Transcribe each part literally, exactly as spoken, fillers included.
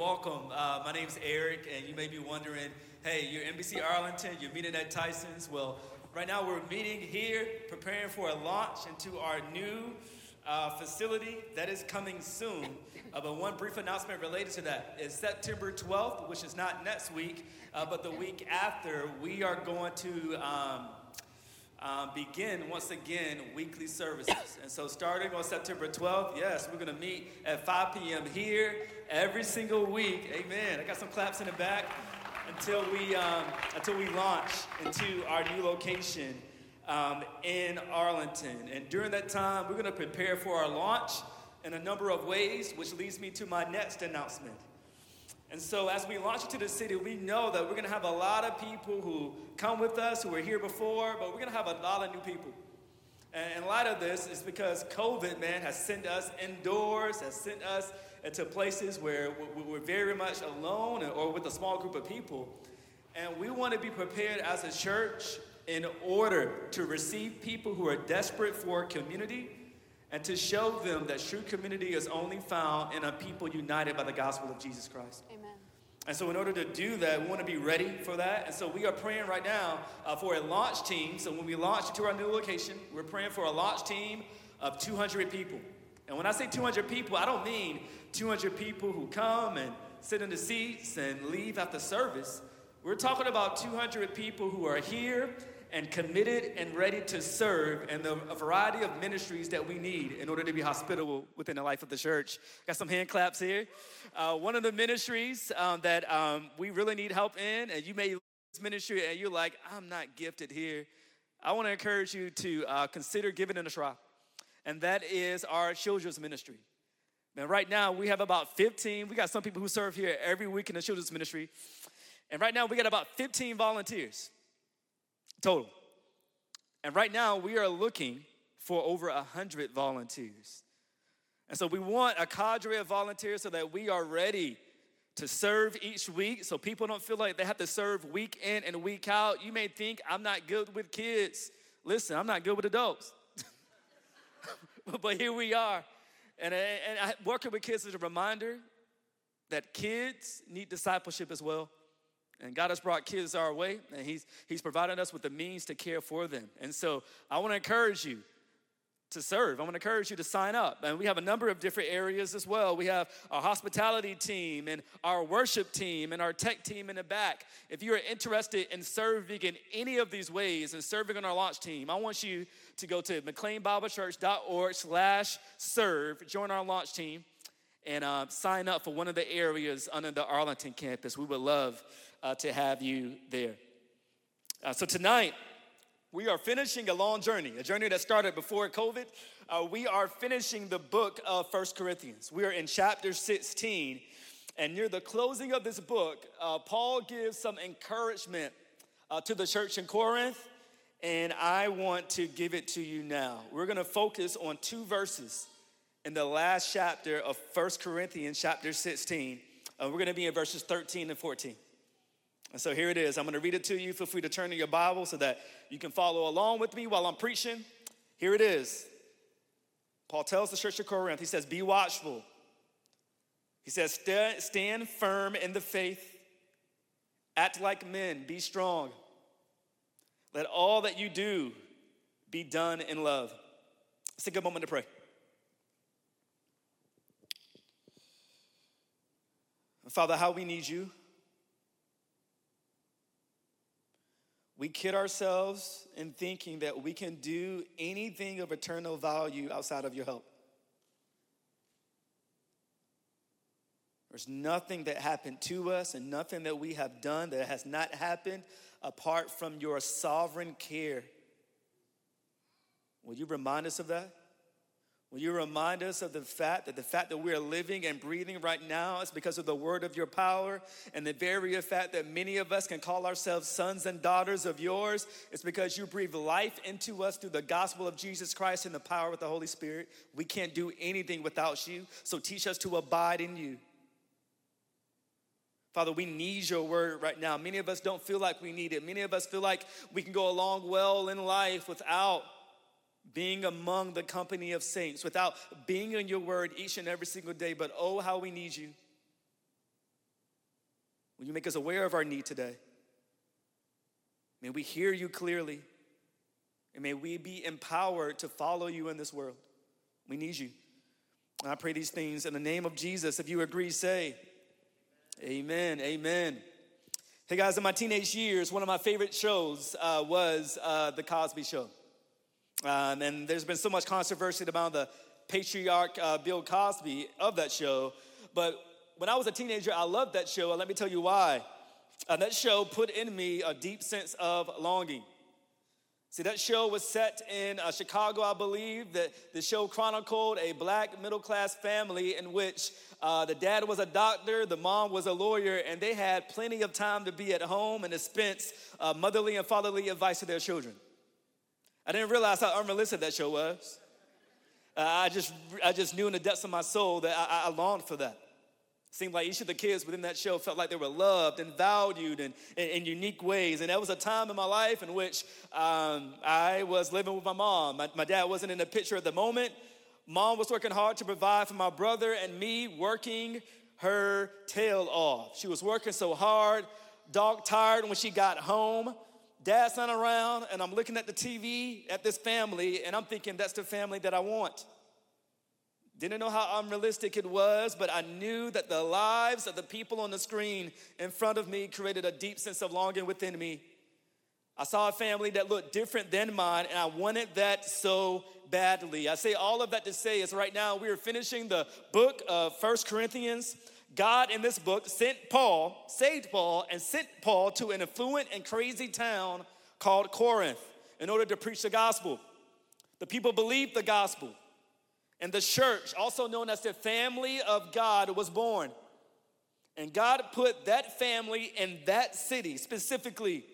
welcome. Uh, my name's Eric, and you may be wondering, hey, you're N B C Arlington, you're meeting at Tyson's. Well, right now we're meeting here, preparing for a launch into our new uh, facility that is coming soon. Uh, but one brief announcement related to that is September twelfth, which is not next week, uh, but the week after, we are going to um, Um, begin, once again, weekly services. And so starting on September twelfth, yes, we're going to meet at five p.m. here every single week. Amen. I got some claps in the back until we um, until we launch into our new location um, in Arlington. And during that time, we're going to prepare for our launch in a number of ways, which leads me to my next announcement. And so as we launch into the city, we know that we're going to have a lot of people who come with us, who were here before, but we're going to have a lot of new people. And a lot of this is because COVID, man, has sent us indoors, has sent us into places where we're very much alone or with a small group of people. And we want to be prepared as a church in order to receive people who are desperate for community and to show them that true community is only found in a people united by the gospel of Jesus Christ. Amen. And so in order to do that, we want to be ready for that. And so we are praying right now uh, for a launch team. So when we launch to our new location, we're praying for a launch team of two hundred people. And when I say two hundred people, I don't mean two hundred people who come and sit in the seats and leave after service. We're talking about two hundred people who are here and committed and ready to serve in the a variety of ministries that we need in order to be hospitable within the life of the church. Got some hand claps here. Uh, one of the ministries um, that um, we really need help in, and you may look at this ministry and you're like, I'm not gifted here. I want to encourage you to uh, consider giving it a try, and that is our children's ministry. Now, right now, we have about fifteen. We got some people who serve here every week in the children's ministry, and right now, we got about fifteen volunteers total. And right now, we are looking for over one hundred volunteers. And so we want a cadre of volunteers so that we are ready to serve each week so people don't feel like they have to serve week in and week out. You may think, I'm not good with kids. Listen, I'm not good with adults. But here we are. And, and I, working with kids is a reminder that kids need discipleship as well. And God has brought kids our way, and he's, he's provided us with the means to care for them. And so I want to encourage you to serve. I want to encourage you to sign up. And we have a number of different areas as well. We have our hospitality team and our worship team and our tech team in the back. If you are interested in serving in any of these ways and serving on our launch team, I want you to go to mcleanbiblechurch.org slash serve, join our launch team, and uh, sign up for one of the areas under the Arlington campus. We would love uh, to have you there. Uh, so tonight, we are finishing a long journey, a journey that started before COVID. Uh, we are finishing the book of First Corinthians. We are in chapter sixteen, and near the closing of this book, uh, Paul gives some encouragement uh, to the church in Corinth, and I want to give it to you now. We're going to focus on two verses in the last chapter of First Corinthians chapter sixteen, uh, we're going to be in verses thirteen and fourteen. And so here it is. I'm going to read it to you. Feel free to turn to your Bible so that you can follow along with me while I'm preaching. Here it is. Paul tells the church of Corinth, he says, be watchful. He says, St- stand firm in the faith. Act like men. Be strong. Let all that you do be done in love. Let's take a moment to pray. Father, how we need you. We kid ourselves in thinking that we can do anything of eternal value outside of your help. There's nothing that happened to us and nothing that we have done that has not happened apart from your sovereign care. Will you remind us of that? Will you remind us of the fact that the fact that we are living and breathing right now is because of the word of your power, and the very fact that many of us can call ourselves sons and daughters of yours is because you breathe life into us through the gospel of Jesus Christ and the power of the Holy Spirit. We can't do anything without you, so teach us to abide in you. Father, we need your word right now. Many of us don't feel like we need it. Many of us feel like we can go along well in life without being among the company of saints, without being in your word each and every single day. But oh, how we need you. Will you make us aware of our need today? May we hear you clearly, and may we be empowered to follow you in this world. We need you. I pray these things in the name of Jesus. If you agree, say amen, amen. Hey guys, in my teenage years, one of my favorite shows uh, was uh, The Cosby Show. Um, and there's been so much controversy about the patriarch uh, Bill Cosby of that show. But when I was a teenager, I loved that show, and let me tell you why. Uh, that show put in me a deep sense of longing. See, that show was set in uh, Chicago, I believe. The, the show chronicled a black middle-class family in which uh, the dad was a doctor, the mom was a lawyer, and they had plenty of time to be at home and dispense uh, motherly and fatherly advice to their children. I didn't realize how unrealistic that show was. Uh, I just I just knew in the depths of my soul that I, I longed for that. Seemed like each of the kids within that show felt like they were loved and valued in, in, in unique ways. And that was a time in my life in which um, I was living with my mom. My, my dad wasn't in the picture at the moment. Mom was working hard to provide for my brother and me, working her tail off. She was working so hard, dog tired when she got home. Dad's not around, and I'm looking at the T V at this family, and I'm thinking that's the family that I want. Didn't know how unrealistic it was, but I knew that the lives of the people on the screen in front of me created a deep sense of longing within me. I saw a family that looked different than mine, and I wanted that so badly. I say all of that to say is right now we are finishing the book of First Corinthians. God in this book sent Paul, saved Paul, and sent Paul to an affluent and crazy town called Corinth in order to preach the gospel. The people believed the gospel. And the church, also known as the family of God, was born. And God put that family in that city specifically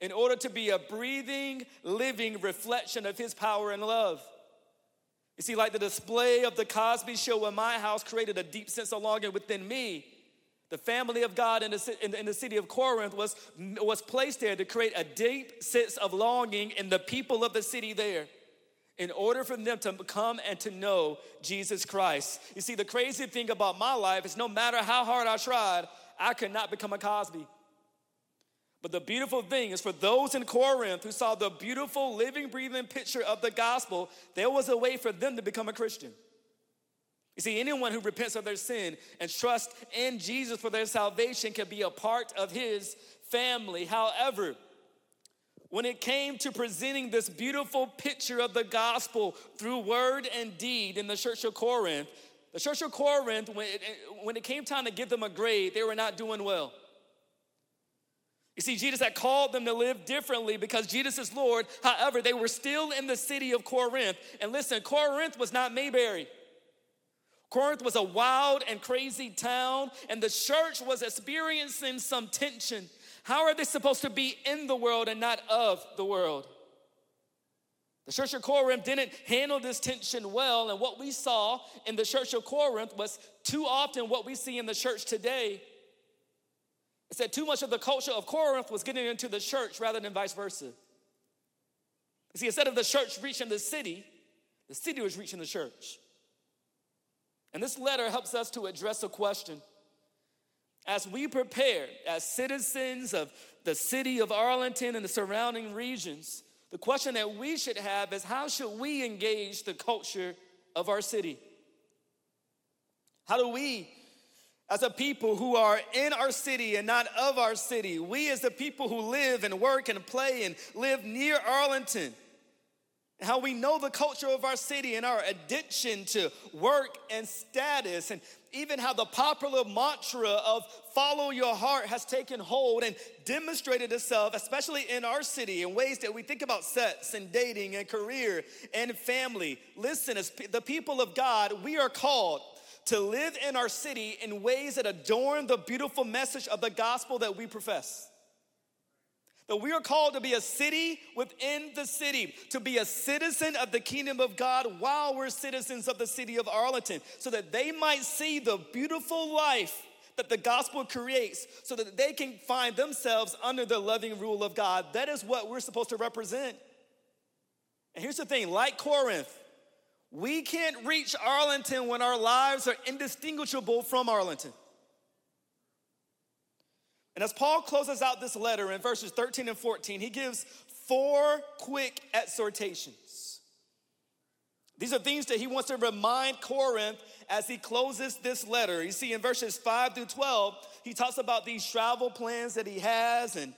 in order to be a breathing, living reflection of his power and love. You see, like the display of the Cosby Show in my house created a deep sense of longing within me, the family of God in the, in the, in the city of Corinth was, was placed there to create a deep sense of longing in the people of the city there, in order for them to come and to know Jesus Christ. You see, the crazy thing about my life is no matter how hard I tried, I could not become a Cosby. But the beautiful thing is for those in Corinth who saw the beautiful, living, breathing picture of the gospel, there was a way for them to become a Christian. You see, anyone who repents of their sin and trusts in Jesus for their salvation can be a part of his family. However, when it came to presenting this beautiful picture of the gospel through word and deed in the church of Corinth, the church of Corinth, when it, when it came time to give them a grade, they were not doing well. You see, Jesus had called them to live differently because Jesus is Lord. However, they were still in the city of Corinth. And listen, Corinth was not Mayberry. Corinth was a wild and crazy town, and the church was experiencing some tension. How are they supposed to be in the world and not of the world? The church of Corinth didn't handle this tension well, and what we saw in the church of Corinth was too often what we see in the church today. It's that too much of the culture of Corinth was getting into the church rather than vice versa. You see, instead of the church reaching the city, the city was reaching the church. And this letter helps us to address a question. As we prepare, as citizens of the city of Arlington and the surrounding regions, the question that we should have is how should we engage the culture of our city? How do we, as a people who are in our city and not of our city, we as the people who live and work and play and live near Arlington, how we know the culture of our city and our addiction to work and status, and even how the popular mantra of follow your heart has taken hold and demonstrated itself, especially in our city, in ways that we think about sex and dating and career and family. Listen, as the people of God, we are called to live in our city in ways that adorn the beautiful message of the gospel that we profess. That we are called to be a city within the city, to be a citizen of the kingdom of God while we're citizens of the city of Arlington, so that they might see the beautiful life that the gospel creates, so that they can find themselves under the loving rule of God. That is what we're supposed to represent. And here's the thing, like Corinth, we can't reach Arlington when our lives are indistinguishable from Arlington. And as Paul closes out this letter in verses thirteen and fourteen, he gives four quick exhortations. These are things that he wants to remind Corinth as he closes this letter. You see, in verses five through twelve, he talks about these travel plans that he has and,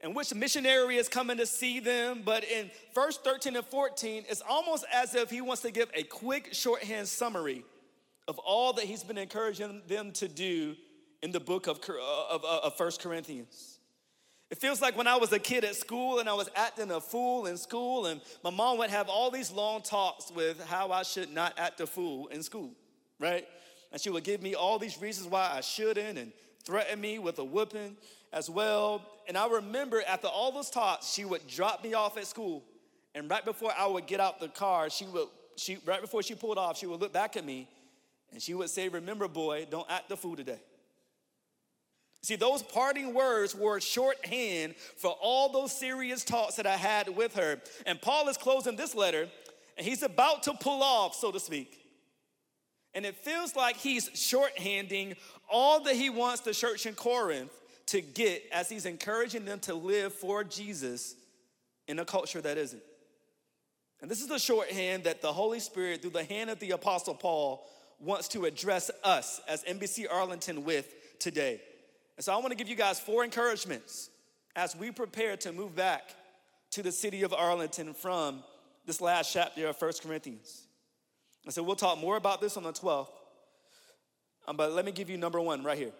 and which missionary is coming to see them. But in verse thirteen and fourteen, it's almost as if he wants to give a quick shorthand summary of all that he's been encouraging them to do in the book of, of, of First Corinthians. It feels like when I was a kid at school and I was acting a fool in school, and my mom would have all these long talks with how I should not act a fool in school, right? And she would give me all these reasons why I shouldn't and threaten me with a whooping as well. And I remember after all those talks, she would drop me off at school. And right before I would get out the car, she would, she right before she pulled off, she would look back at me and she would say, "Remember, boy, don't act a fool today." See, those parting words were shorthand for all those serious talks that I had with her. And Paul is closing this letter, and he's about to pull off, so to speak. And it feels like he's shorthanding all that he wants the church in Corinth to get as he's encouraging them to live for Jesus in a culture that isn't. And this is the shorthand that the Holy Spirit, through the hand of the Apostle Paul, wants to address us as N B C Arlington with today. And so I want to give you guys four encouragements as we prepare to move back to the city of Arlington from this last chapter of First Corinthians. And so we'll talk more about this on the twelfth. Um, but let me give you number one right here.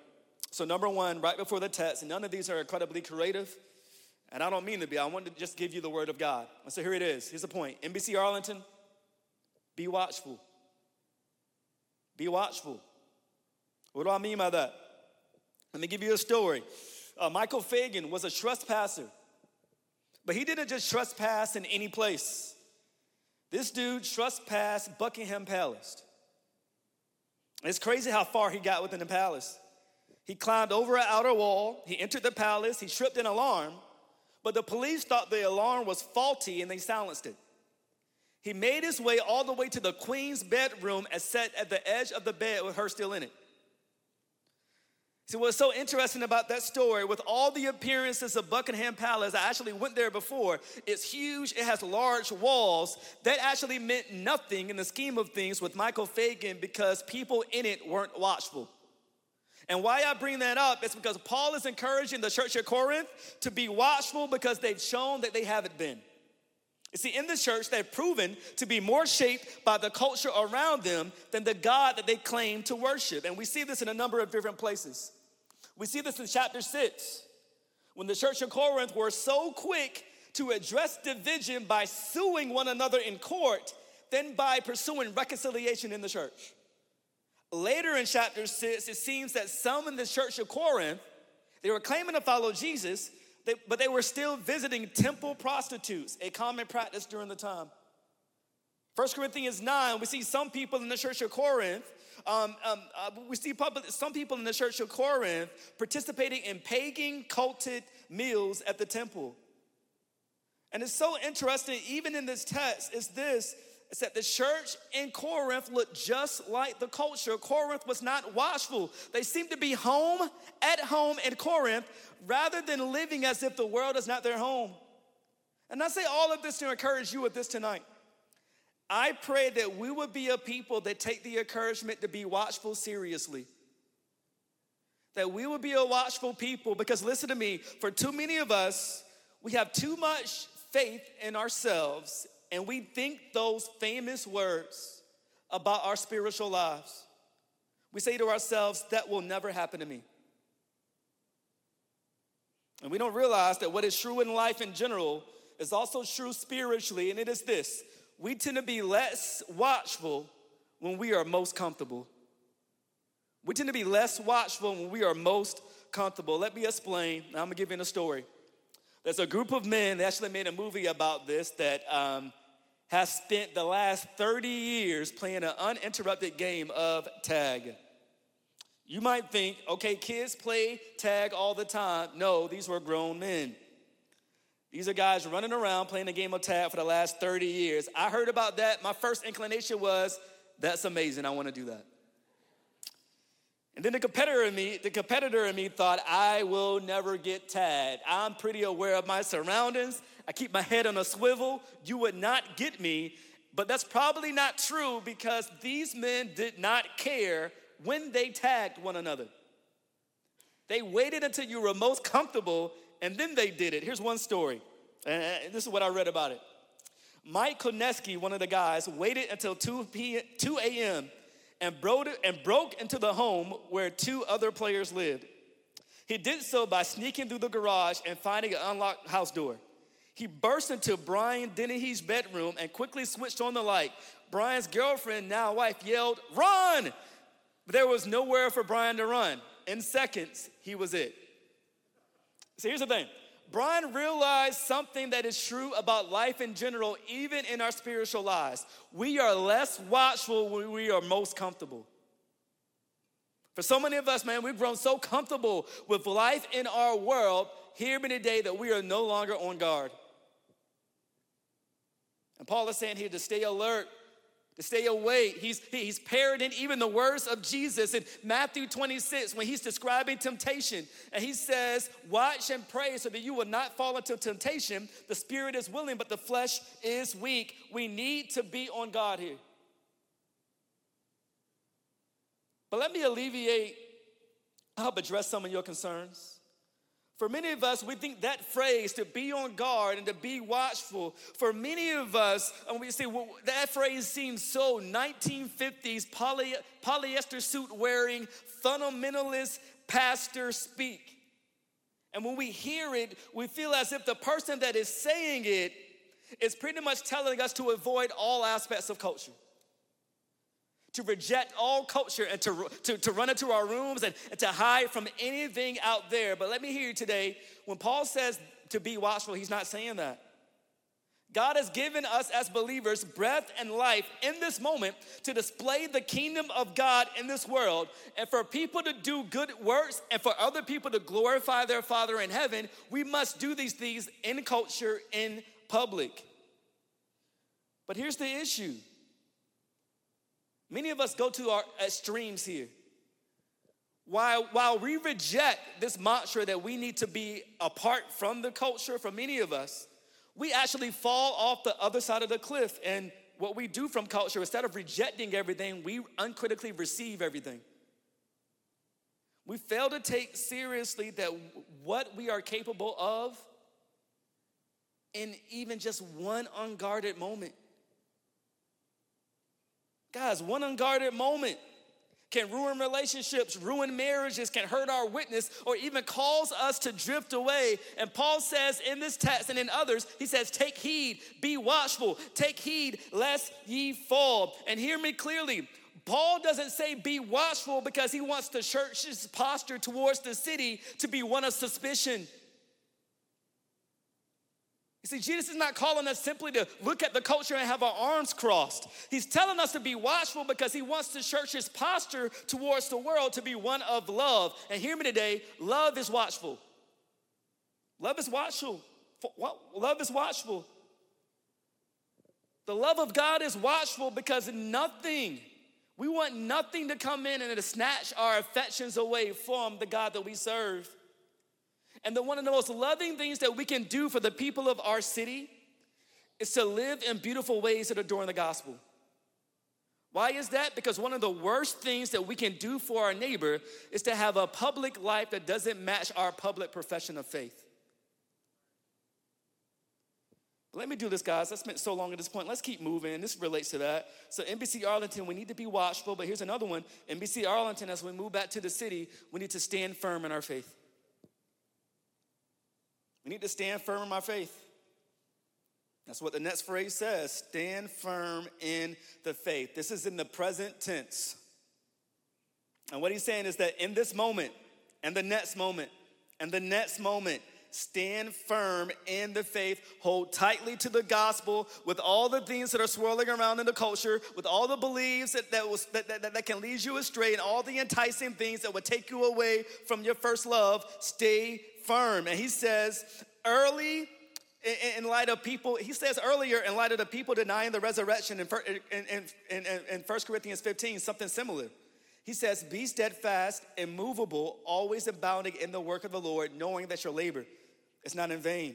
So number one, right before the text, and none of these are incredibly creative, and I don't mean to be. I want to just give you the word of God. And so here it is. Here's the point. N B C Arlington, be watchful. Be watchful. What do I mean by that? Let me give you a story. Uh, Michael Fagan was a trespasser, but he didn't just trespass in any place. This dude trespassed Buckingham Palace. It's crazy how far he got within the palace. He climbed over an outer wall. He entered the palace. He tripped an alarm, but the police thought the alarm was faulty and they silenced it. He made his way all the way to the queen's bedroom and sat at the edge of the bed with her still in it. See, what's so interesting about that story, with all the appearances of Buckingham Palace, I actually went there before. It's huge. It has large walls. That actually meant nothing in the scheme of things with Michael Fagan because people in it weren't watchful. And why I bring that up is because Paul is encouraging the church at Corinth to be watchful because they've shown that they haven't been. You see, in the church, they've proven to be more shaped by the culture around them than the God that they claim to worship. And we see this in a number of different places. We see this in chapter six, when the church of Corinth were so quick to address division by suing one another in court, then by pursuing reconciliation in the church. Later in chapter six, it seems that some in the church of Corinth, they were claiming to follow Jesus, but they were still visiting temple prostitutes, a common practice during the time. First Corinthians nine, we see some people in the church of Corinth, um, um, uh, we see public, some people in the church of Corinth participating in pagan culted meals at the temple. And it's so interesting, even in this text, is this, it's that the church in Corinth looked just like the culture. Corinth was not watchful. They seemed to be home, at home in Corinth, rather than living as if the world is not their home. And I say all of this to encourage you with this tonight. I pray that we would be a people that take the encouragement to be watchful seriously. That we would be a watchful people, because listen to me, for too many of us, we have too much faith in ourselves, and we think those famous words about our spiritual lives. We say to ourselves, that will never happen to me. And we don't realize that what is true in life in general is also true spiritually, and it is this. We tend to be less watchful when we are most comfortable. We tend to be less watchful when we are most comfortable. Let me explain. I'm going to give you a story. There's a group of men, they actually made a movie about this, that um, has spent the last thirty years playing an uninterrupted game of tag. You might think, okay, kids play tag all the time. No, these were grown men. These are guys running around playing a game of tag for the last thirty years. I heard about that. My first inclination was, that's amazing. I want to do that. And then the competitor in me, the competitor in me thought, I will never get tagged. I'm pretty aware of my surroundings. I keep my head on a swivel. You would not get me. But that's probably not true because these men did not care when they tagged one another. They waited until you were most comfortable and then they did it. Here's one story. And this is what I read about it. Mike Koneski, one of the guys, waited until two a.m. and broke into the home where two other players lived. He did so by sneaking through the garage and finding an unlocked house door. He burst into Brian Dennehy's bedroom and quickly switched on the light. Brian's girlfriend, now wife, yelled, "Run!" But there was nowhere for Brian to run. In seconds, he was it. So here's the thing. Brian realized something that is true about life in general, even in our spiritual lives. We are less watchful when we are most comfortable. For so many of us, man, we've grown so comfortable with life in our world here today that we are no longer on guard. And Paul is saying here to stay alert, to stay awake. He's, he's parroting even the words of Jesus in Matthew twenty-six when he's describing temptation. And he says, watch and pray so that you will not fall into temptation. The spirit is willing, but the flesh is weak. We need to be on guard here. But let me alleviate, I help address some of your concerns. For many of us, we think that phrase, to be on guard and to be watchful, for many of us, and we say, well, that phrase seems so nineteen fifties poly, polyester suit wearing, fundamentalist pastor speak. And when we hear it, we feel as if the person that is saying it is pretty much telling us to avoid all aspects of culture. To reject all culture and to, to, to run into our rooms and, and to hide from anything out there. But let me hear you today. When Paul says to be watchful, he's not saying that. God has given us as believers breath and life in this moment to display the kingdom of God in this world. And for people to do good works and for other people to glorify their Father in heaven, we must do these things in culture, in public. But here's the issue. Many of us go to our extremes here. While, while we reject this mantra that we need to be apart from the culture, for many of us, we actually fall off the other side of the cliff. And what we do from culture, instead of rejecting everything, we uncritically receive everything. We fail to take seriously that what we are capable of in even just one unguarded moment. Guys, one unguarded moment can ruin relationships, ruin marriages, can hurt our witness, or even cause us to drift away. And Paul says in this text and in others, he says, take heed, be watchful, take heed, lest ye fall. And hear me clearly. Paul doesn't say be watchful because he wants the church's posture towards the city to be one of suspicion. See, Jesus is not calling us simply to look at the culture and have our arms crossed. He's telling us to be watchful because he wants the church's posture towards the world to be one of love. And hear me today, love is watchful. Love is watchful. Love is watchful. The love of God is watchful because nothing, we want nothing to come in and to snatch our affections away from the God that we serve. And the one of the most loving things that we can do for the people of our city is to live in beautiful ways that adorn the gospel. Why is that? Because one of the worst things that we can do for our neighbor is to have a public life that doesn't match our public profession of faith. But let me do this, guys. I spent so long at this point. Let's keep moving, and this relates to that. So N B C Arlington, we need to be watchful, but here's another one. N B C Arlington, as we move back to the city, we need to stand firm in our faith. We need to stand firm in my faith. That's what the next phrase says. Stand firm in the faith. This is in the present tense. And what he's saying is that in this moment, and the next moment, and the next moment, stand firm in the faith. Hold tightly to the gospel with all the things that are swirling around in the culture, with all the beliefs that that, was, that, that, that can lead you astray and all the enticing things that would take you away from your first love. Stay firm. And he says early in, in light of people, he says earlier in light of the people denying the resurrection in, in, in, in, in First Corinthians fifteen, something similar. He says, be steadfast, immovable, always abounding in the work of the Lord, knowing that your labor is not in vain.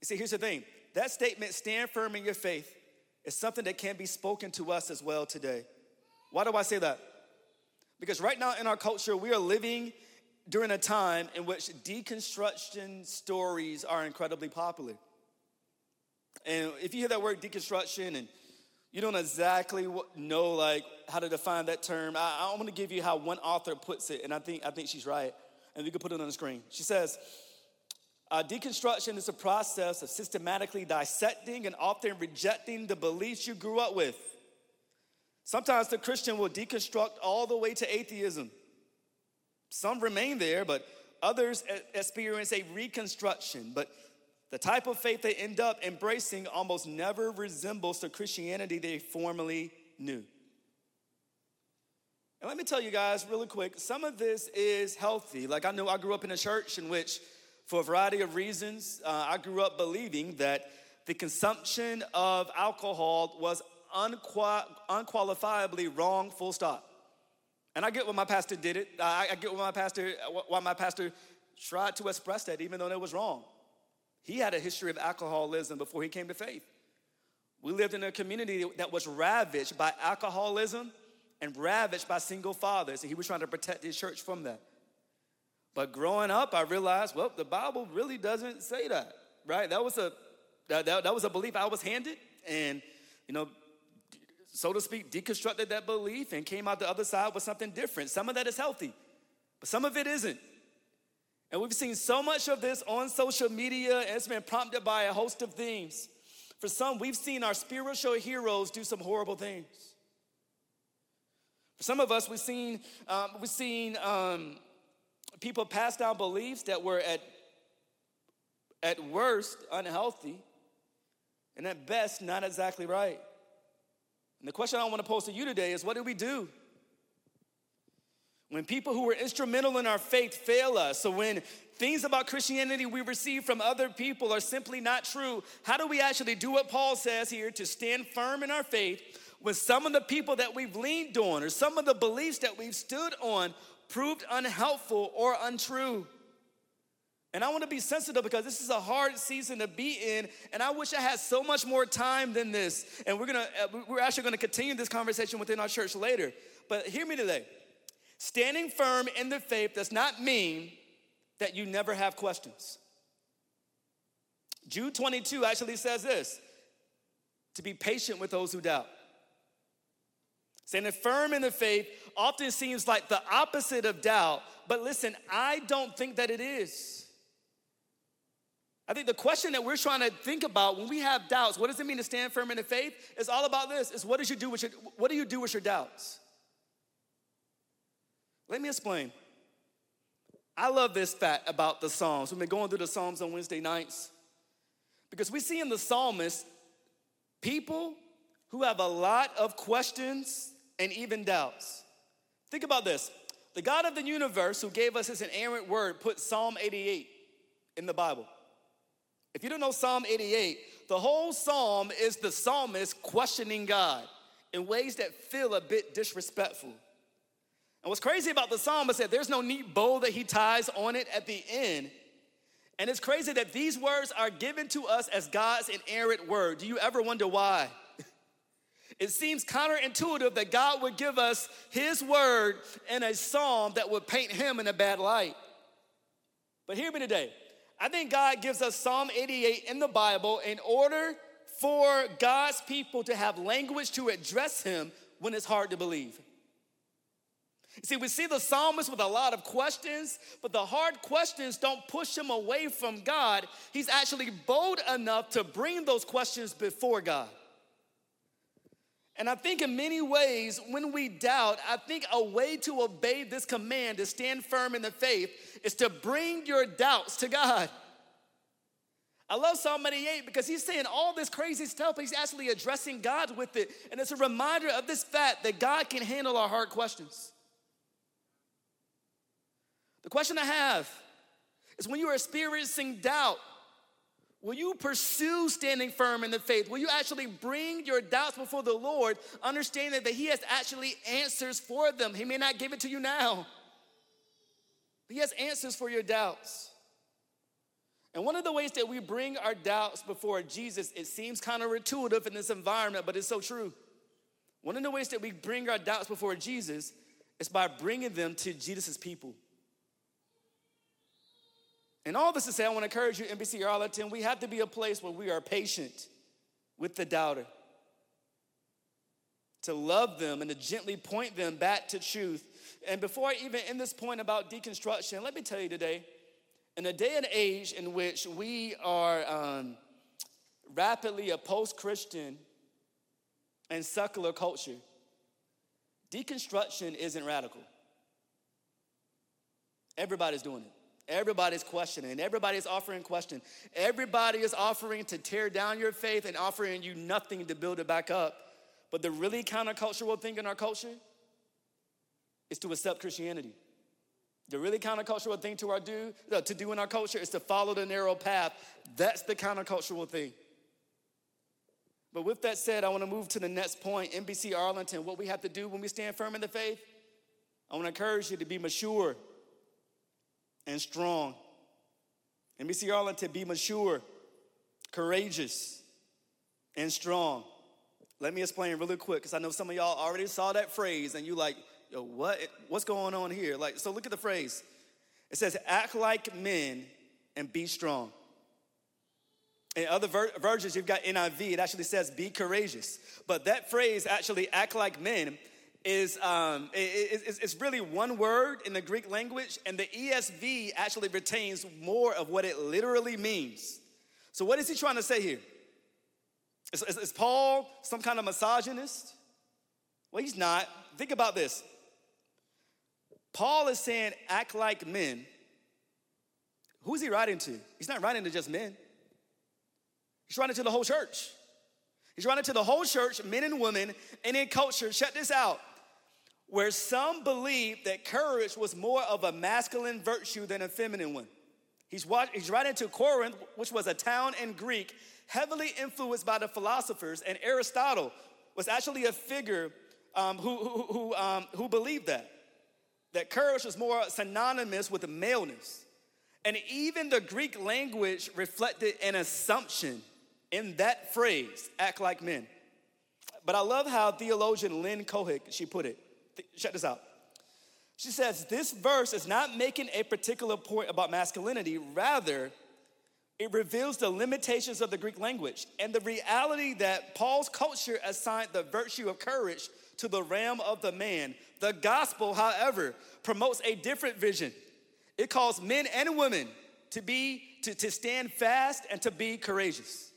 You see, here's the thing. That statement, stand firm in your faith, is something that can be spoken to us as well today. Why do I say that? Because right now in our culture, we are living during a time in which deconstruction stories are incredibly popular. And if you hear that word deconstruction and you don't exactly know like how to define that term, I, I'm gonna give you how one author puts it, and I think I think she's right. And we can put it on the screen. She says, Uh, deconstruction is a process of systematically dissecting and often rejecting the beliefs you grew up with. Sometimes the Christian will deconstruct all the way to atheism. Some remain there, but others experience a reconstruction. But the type of faith they end up embracing almost never resembles the Christianity they formerly knew. And let me tell you guys really quick, some of this is healthy. Like I know I grew up in a church in which, for a variety of reasons, uh, I grew up believing that the consumption of alcohol was unqual- unqualifiably wrong, full stop. And I get why my pastor did it. I, I get why my pastor why my pastor tried to express that, even though it was wrong. He had a history of alcoholism before he came to faith. We lived in a community that was ravaged by alcoholism and ravaged by single fathers, and he was trying to protect his church from that. But growing up, I realized, well, the Bible really doesn't say that, right? That was a that, that, that was a belief I was handed, and, you know, so to speak, deconstructed that belief and came out the other side with something different. Some of that is healthy, but some of it isn't. And we've seen so much of this on social media, and it's been prompted by a host of things. For some, we've seen our spiritual heroes do some horrible things. For some of us, we've seen, um, we've seen, um, people passed down beliefs that were at, at worst unhealthy and at best not exactly right. And the question I want to pose to you today is, what do we do when people who were instrumental in our faith fail us? So when things about Christianity we receive from other people are simply not true, how do we actually do what Paul says here to stand firm in our faith when some of the people that we've leaned on or some of the beliefs that we've stood on proved unhelpful or untrue? And I want to be sensitive because this is a hard season to be in, and I wish I had so much more time than this. And we're gonna, we're actually gonna continue this conversation within our church later. But hear me today. Standing firm in the faith does not mean that you never have questions. Jude twenty-two actually says this: to be patient with those who doubt. Standing firm in the faith often seems like the opposite of doubt, but listen, I don't think that it is. I think the question that we're trying to think about when we have doubts, what does it mean to stand firm in the faith? It's all about this. It's what, did you do with your, what do you do with your doubts? Let me explain. I love this fact about the Psalms. We've been going through the Psalms on Wednesday nights because we see in the psalmist people who have a lot of questions and even doubts. Think about this. The God of the universe who gave us his inerrant word put Psalm eighty-eight in the Bible. If you don't know Psalm eighty-eight, the whole psalm is the psalmist questioning God in ways that feel a bit disrespectful. And what's crazy about the psalm is that there's no neat bow that he ties on it at the end. And it's crazy that these words are given to us as God's inerrant word. Do you ever wonder why? It seems counterintuitive that God would give us his word in a psalm that would paint him in a bad light. But hear me today. I think God gives us Psalm eighty-eight in the Bible in order for God's people to have language to address him when it's hard to believe. See, we see the psalmist with a lot of questions, but the hard questions don't push him away from God. He's actually bold enough to bring those questions before God. And I think in many ways, when we doubt, I think a way to obey this command to stand firm in the faith is to bring your doubts to God. I love Psalm eighty-eight because he's saying all this crazy stuff, but he's actually addressing God with it. And it's a reminder of this fact that God can handle our hard questions. The question I have is, when you are experiencing doubt, Will you pursue standing firm in the faith? Will you actually bring your doubts before the Lord, understanding that he has actually answers for them? He may not give it to you now, but he has answers for your doubts. And one of the ways that we bring our doubts before Jesus, it seems counterintuitive in this environment, but it's so true. One of the ways that we bring our doubts before Jesus is by bringing them to Jesus' people. And all this to say, I want to encourage you, N B C Arlington, we have to be a place where we are patient with the doubter, to love them and to gently point them back to truth. And before I even end this point about deconstruction, let me tell you today, in a day and age in which we are um, rapidly a post-Christian and secular culture, deconstruction isn't radical. Everybody's doing it. Everybody's questioning. Everybody's offering question. Everybody is offering to tear down your faith and offering you nothing to build it back up. But the really countercultural thing in our culture is to accept Christianity. The really countercultural thing to, our do, to do in our culture is to follow the narrow path. That's the countercultural thing. But with that said, I want to move to the next point, N B C Arlington. What we have to do when we stand firm in the faith, I want to encourage you to be mature and strong. N B C Arlington, be mature, courageous, and strong. Let me explain really quick, because I know some of y'all already saw that phrase and you like, yo, what? What's going on here? Like, so look at the phrase. It says, act like men and be strong. In other ver- versions, you've got N I V. It actually says, be courageous. But that phrase, actually, act like men, is um, it, it, it's really one word in the Greek language, and the E S V actually retains more of what it literally means. So what is he trying to say here? Is, is, is Paul some kind of misogynist? Well, he's not. Think about this. Paul is saying, act like men. Who's he writing to? He's not writing to just men. He's writing to the whole church. He's writing to the whole church, men and women, and in culture, check this out, where some believe that courage was more of a masculine virtue than a feminine one. He's, he's writing to Corinth, which was a town in Greek, heavily influenced by the philosophers, and Aristotle was actually a figure um, who, who, who, um, who believed that, that courage was more synonymous with maleness. And even the Greek language reflected an assumption in that phrase, act like men. But I love how theologian Lynn Cohick, she put it. Check this out. She says, this verse is not making a particular point about masculinity. Rather, it reveals the limitations of the Greek language and the reality that Paul's culture assigned the virtue of courage to the realm of the man. The gospel, however, promotes a different vision. It calls men and women to be, to, to stand fast and to be courageous.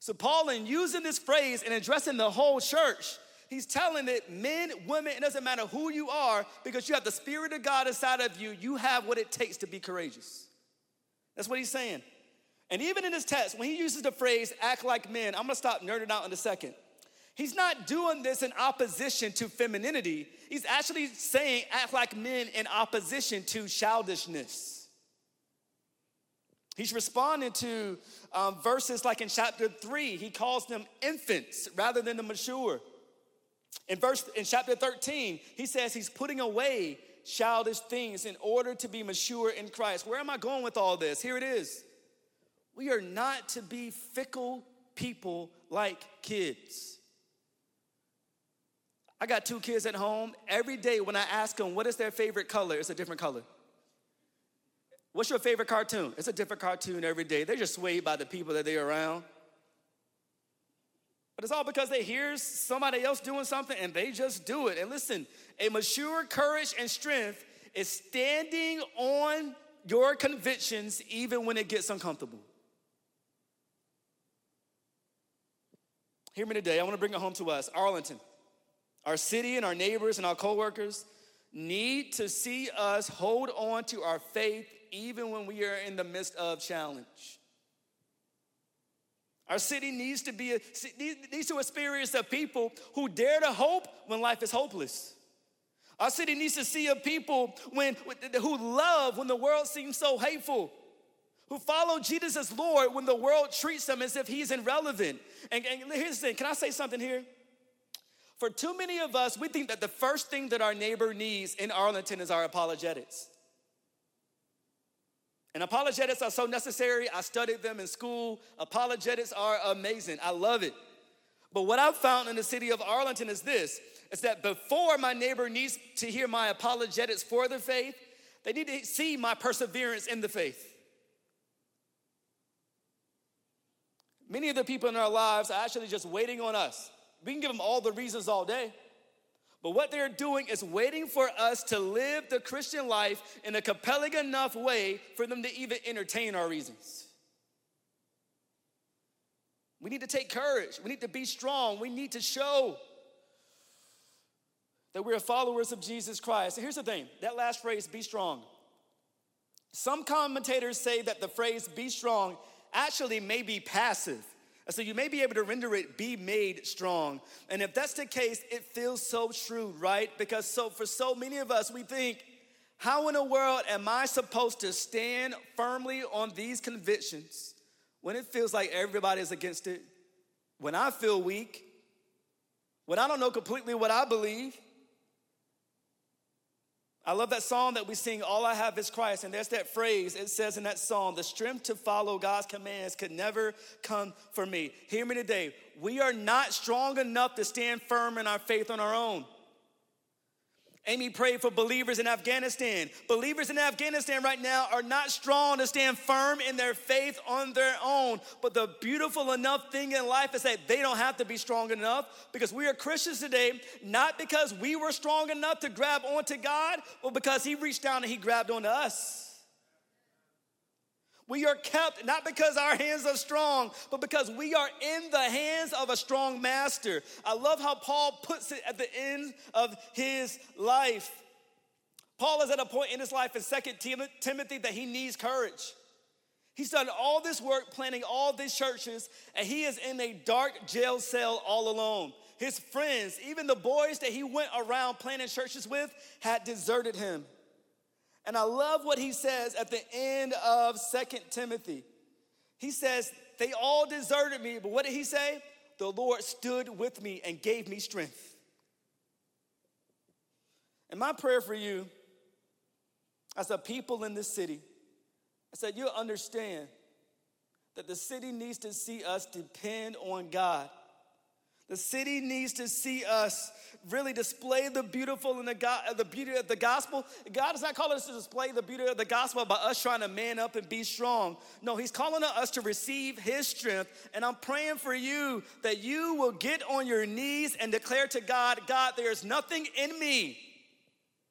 So Paul, in using this phrase and addressing the whole church, he's telling it, men, women, it doesn't matter who you are, because you have the Spirit of God inside of you, you have what it takes to be courageous. That's what he's saying. And even in this text, when he uses the phrase, act like men, I'm gonna stop nerding out in a second. He's not doing this in opposition to femininity. He's actually saying, act like men in opposition to childishness. He's responding to um, verses like in chapter three, he calls them infants rather than the mature. In verse in chapter thirteen, he says he's putting away childish things in order to be mature in Christ. Where am I going with all this? Here it is. We are not to be fickle people like kids. I got two kids at home. Every day when I ask them what is their favorite color, it's a different color. What's your favorite cartoon? It's a different cartoon every day. They're just swayed by the people that they're around. But it's all because they hear somebody else doing something and they just do it. And listen, a mature courage and strength is standing on your convictions even when it gets uncomfortable. Hear me today. I want to bring it home to us. Arlington, our city and our neighbors and our coworkers need to see us hold on to our faith even when we are in the midst of challenge. Our city needs to be a, needs to experience a people who dare to hope when life is hopeless. Our city needs to see a people when who love when the world seems so hateful, who follow Jesus as Lord when the world treats him as if he's irrelevant. And, and here's the thing, can I say something here? For too many of us, we think that the first thing that our neighbor needs in Arlington is our apologetics. And apologetics are so necessary. I studied them in school. Apologetics are amazing. I love it. But what I've found in the city of Arlington is this, is that before my neighbor needs to hear my apologetics for the faith, they need to see my perseverance in the faith. Many of the people in our lives are actually just waiting on us. We can give them all the reasons all day. But what they're doing is waiting for us to live the Christian life in a compelling enough way for them to even entertain our reasons. We need to take courage. We need to be strong. We need to show that we're followers of Jesus Christ. And here's the thing, that last phrase, be strong. Some commentators say that the phrase be strong actually may be passive. So you may be able to render it, be made strong. And if that's the case, it feels so true, right? Because so for so many of us, we think, how in the world am I supposed to stand firmly on these convictions when it feels like everybody's against it, when I feel weak, when I don't know completely what I believe? I love that song that we sing, All I Have Is Christ, and there's that phrase, it says in that song, the strength to follow God's commands could never come from me. Hear me today, we are not strong enough to stand firm in our faith on our own. Amy prayed for believers in Afghanistan. Believers in Afghanistan right now are not strong to stand firm in their faith on their own. But the beautiful enough thing in life is that they don't have to be strong enough, because we are Christians today, not because we were strong enough to grab onto God, but because he reached down and he grabbed onto us. We are kept not because our hands are strong, but because we are in the hands of a strong master. I love how Paul puts it at the end of his life. Paul is at a point in his life in Second Timothy that he needs courage. He's done all this work planning all these churches, and he is in a dark jail cell all alone. His friends, even the boys that he went around planning churches with, had deserted him. And I love what he says at the end of Second Timothy. He says, they all deserted me, but what did he say? The Lord stood with me and gave me strength. And my prayer for you, as a people in this city, is that you'll understand that the city needs to see us depend on God. The city needs to see us really display the beautiful and the, go- the beauty of the gospel. God is not calling us to display the beauty of the gospel by us trying to man up and be strong. No, he's calling on us to receive his strength. And I'm praying for you that you will get on your knees and declare to God, God, there is nothing in me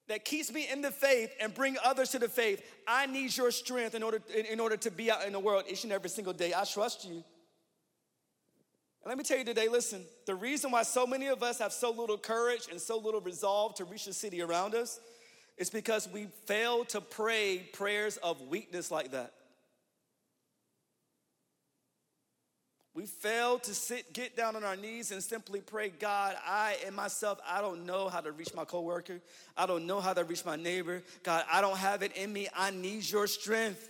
that keeps me in the faith and bring others to the faith. I need your strength in order, in order to be out in the world each and every single day. I trust you. And let me tell you today, listen, the reason why so many of us have so little courage and so little resolve to reach the city around us is because we fail to pray prayers of weakness like that. We fail to sit, get down on our knees and simply pray, God, I and myself, I don't know how to reach my coworker. I don't know how to reach my neighbor. God, I don't have it in me. I need your strength.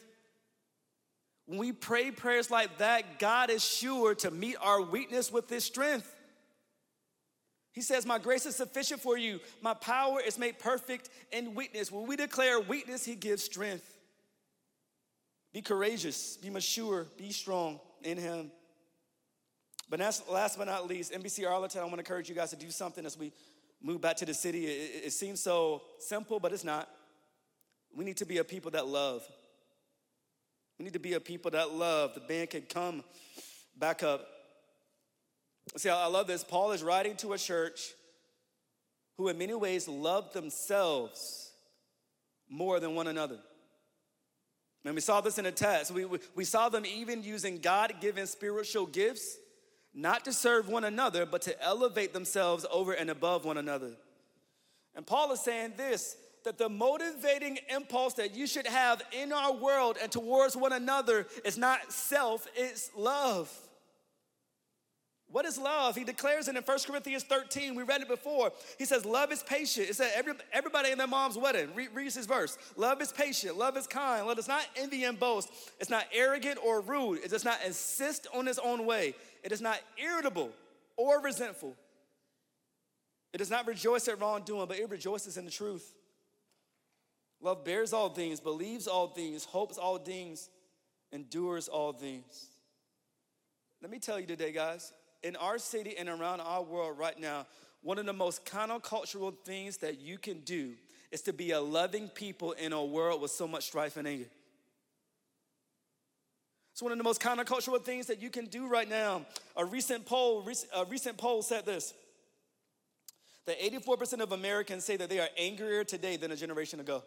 When we pray prayers like that, God is sure to meet our weakness with his strength. He says, my grace is sufficient for you. My power is made perfect in weakness. When we declare weakness, he gives strength. Be courageous, be mature, be strong in him. But last but not least, N B C Arlington, I want to encourage you guys to do something as we move back to the city. It, it seems so simple, but it's not. We need to be a people that love. We need to be a people that love. The band can come back up. See, I love this. Paul is writing to a church who in many ways loved themselves more than one another. And we saw this in the text. We, we, we saw them even using God-given spiritual gifts, not to serve one another, but to elevate themselves over and above one another. And Paul is saying this, that the motivating impulse that you should have in our world and towards one another is not self, it's love. What is love? He declares it in First Corinthians thirteen. We read it before. He says, love is patient. It said every, everybody in their mom's wedding re- reads this verse. Love is patient. Love is kind. Love does not envy and boast. It's not arrogant or rude. It does not insist on its own way. It is not irritable or resentful. It does not rejoice at wrongdoing, but it rejoices in the truth. Love bears all things, believes all things, hopes all things, endures all things. Let me tell you today, guys, in our city and around our world right now, one of the most countercultural things that you can do is to be a loving people in a world with so much strife and anger. It's one of the most countercultural things that you can do right now. A recent poll, a recent poll said this, that eighty-four percent of Americans say that they are angrier today than a generation ago.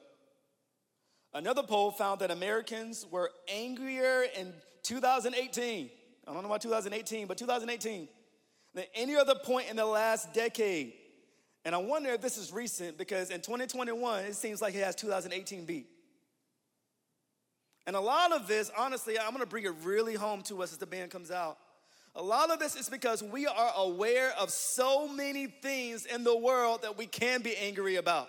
Another poll found that Americans were angrier in two thousand eighteen. I don't know about two thousand eighteen, but two thousand eighteen, than any other point in the last decade. And I wonder if this is recent, because in twenty twenty-one, it seems like it has two thousand eighteen beat. And a lot of this, honestly, I'm gonna bring it really home to us as the band comes out. A lot of this is because we are aware of so many things in the world that we can be angry about.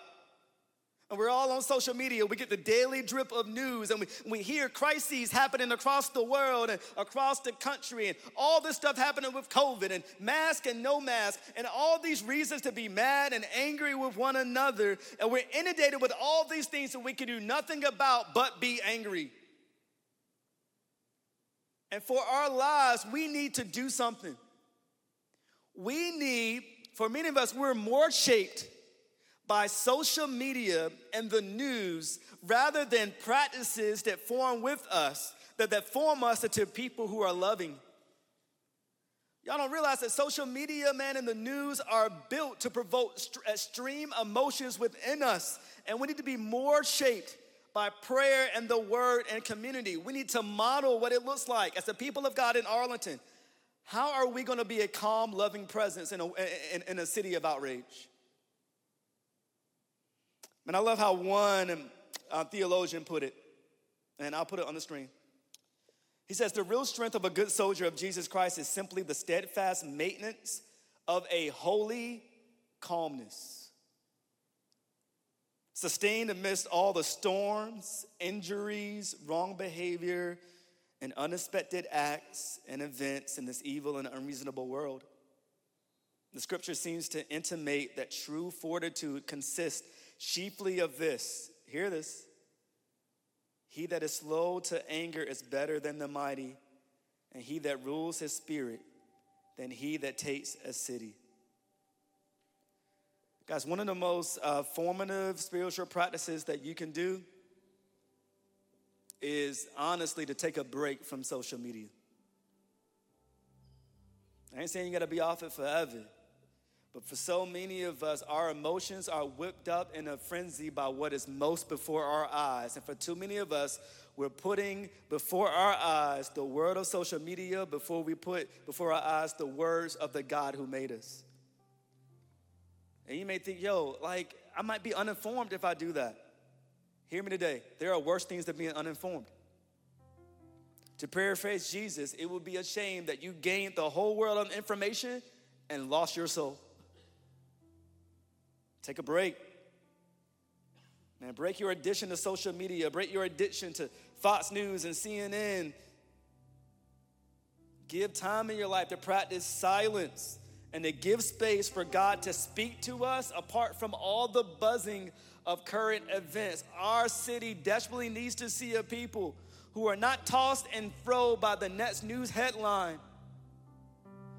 And we're all on social media. We get the daily drip of news, and we, we hear crises happening across the world and across the country, and all this stuff happening with COVID and mask and no mask and all these reasons to be mad and angry with one another. And we're inundated with all these things that we can do nothing about but be angry. And for our lives, we need to do something. We need, for many of us, we're more shaped by social media and the news rather than practices that form with us, that, that form us into people who are loving. Y'all don't realize that social media, man, and the news are built to provoke st- extreme emotions within us. And we need to be more shaped by prayer and the word and community. We need to model what it looks like as the people of God in Arlington. How are we gonna be a calm, loving presence in a, in, in a city of outrage? And I love how one uh, theologian put it, and I'll put it on the screen. He says, the real strength of a good soldier of Jesus Christ is simply the steadfast maintenance of a holy calmness, sustained amidst all the storms, injuries, wrong behavior, and unexpected acts and events in this evil and unreasonable world. The scripture seems to intimate that true fortitude consists chiefly of this. Hear this. He that is slow to anger is better than the mighty, and he that rules his spirit than he that takes a city. Guys, one of the most uh, formative spiritual practices that you can do is honestly to take a break from social media. I ain't saying you gotta be off it forever. But for so many of us, our emotions are whipped up in a frenzy by what is most before our eyes. And for too many of us, we're putting before our eyes the word of social media before we put before our eyes the words of the God who made us. And you may think, yo, like, I might be uninformed if I do that. Hear me today. There are worse things than being uninformed. To paraphrase Jesus, it would be a shame that you gained the whole world of information and lost your soul. Take a break. Man, break your addiction to social media. Break your addiction to Fox News and C N N. Give time in your life to practice silence and to give space for God to speak to us apart from all the buzzing of current events. Our city desperately needs to see a people who are not tossed and fro by the next news headline,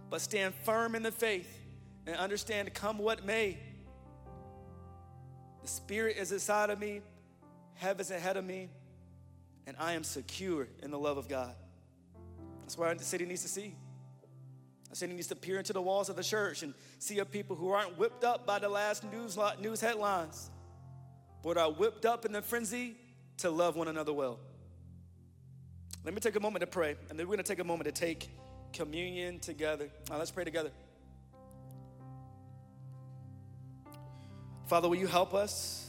but stand firm in the faith and understand come what may. The Spirit is inside of me, heaven's ahead of me, and I am secure in the love of God. That's what our city needs to see. Our city needs to peer into the walls of the church and see a people who aren't whipped up by the last news, news headlines, but are whipped up in the frenzy to love one another well. Let me take a moment to pray, and then we're gonna take a moment to take communion together. Now let's pray together. Father, will you help us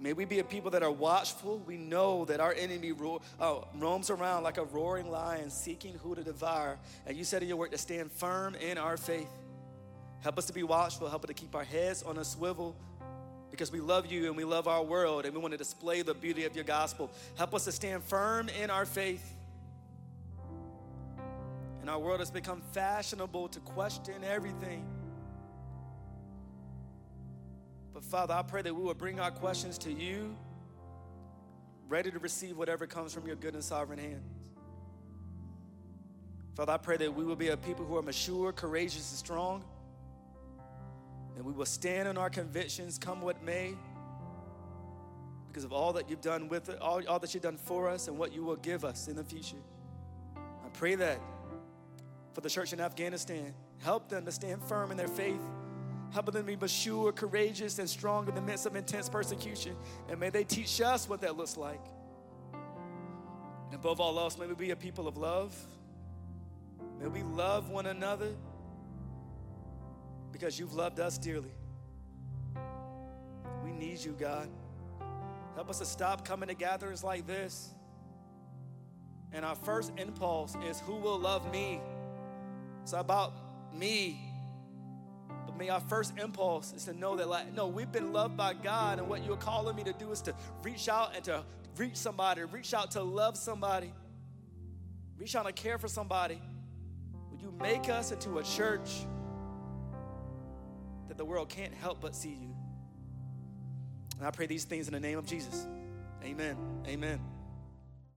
May we be a people that are watchful. We know that our enemy ro- uh, roams around like a roaring lion, seeking who to devour. And you said in your word to stand firm in our faith. Help us to be watchful. Help us to keep our heads on a swivel, because we love you and we love our world and we want to display the beauty of your gospel. Help us to stand firm in our faith. And our world has become fashionable to question everything. But Father, I pray that we will bring our questions to you, ready to receive whatever comes from your good and sovereign hands. Father, I pray that we will be a people who are mature, courageous, and strong. And we will stand on our convictions, come what may, because of all that you've done with it, all, all that you've done for us and what you will give us in the future. I pray that for the church in Afghanistan, help them to stand firm in their faith. Help them to be mature, courageous, and strong in the midst of intense persecution. And may they teach us what that looks like. And above all else, may we be a people of love. May we love one another, because you've loved us dearly. We need you, God. Help us to stop coming to gatherings like this, and our first impulse is, who will love me? It's about me. But may our first impulse is to know that, like, no, we've been loved by God, and what you're calling me to do is to reach out and to reach somebody, reach out to love somebody, reach out to care for somebody. Will you make us into a church that the world can't help but see you? And I pray these things in the name of Jesus. Amen. Amen.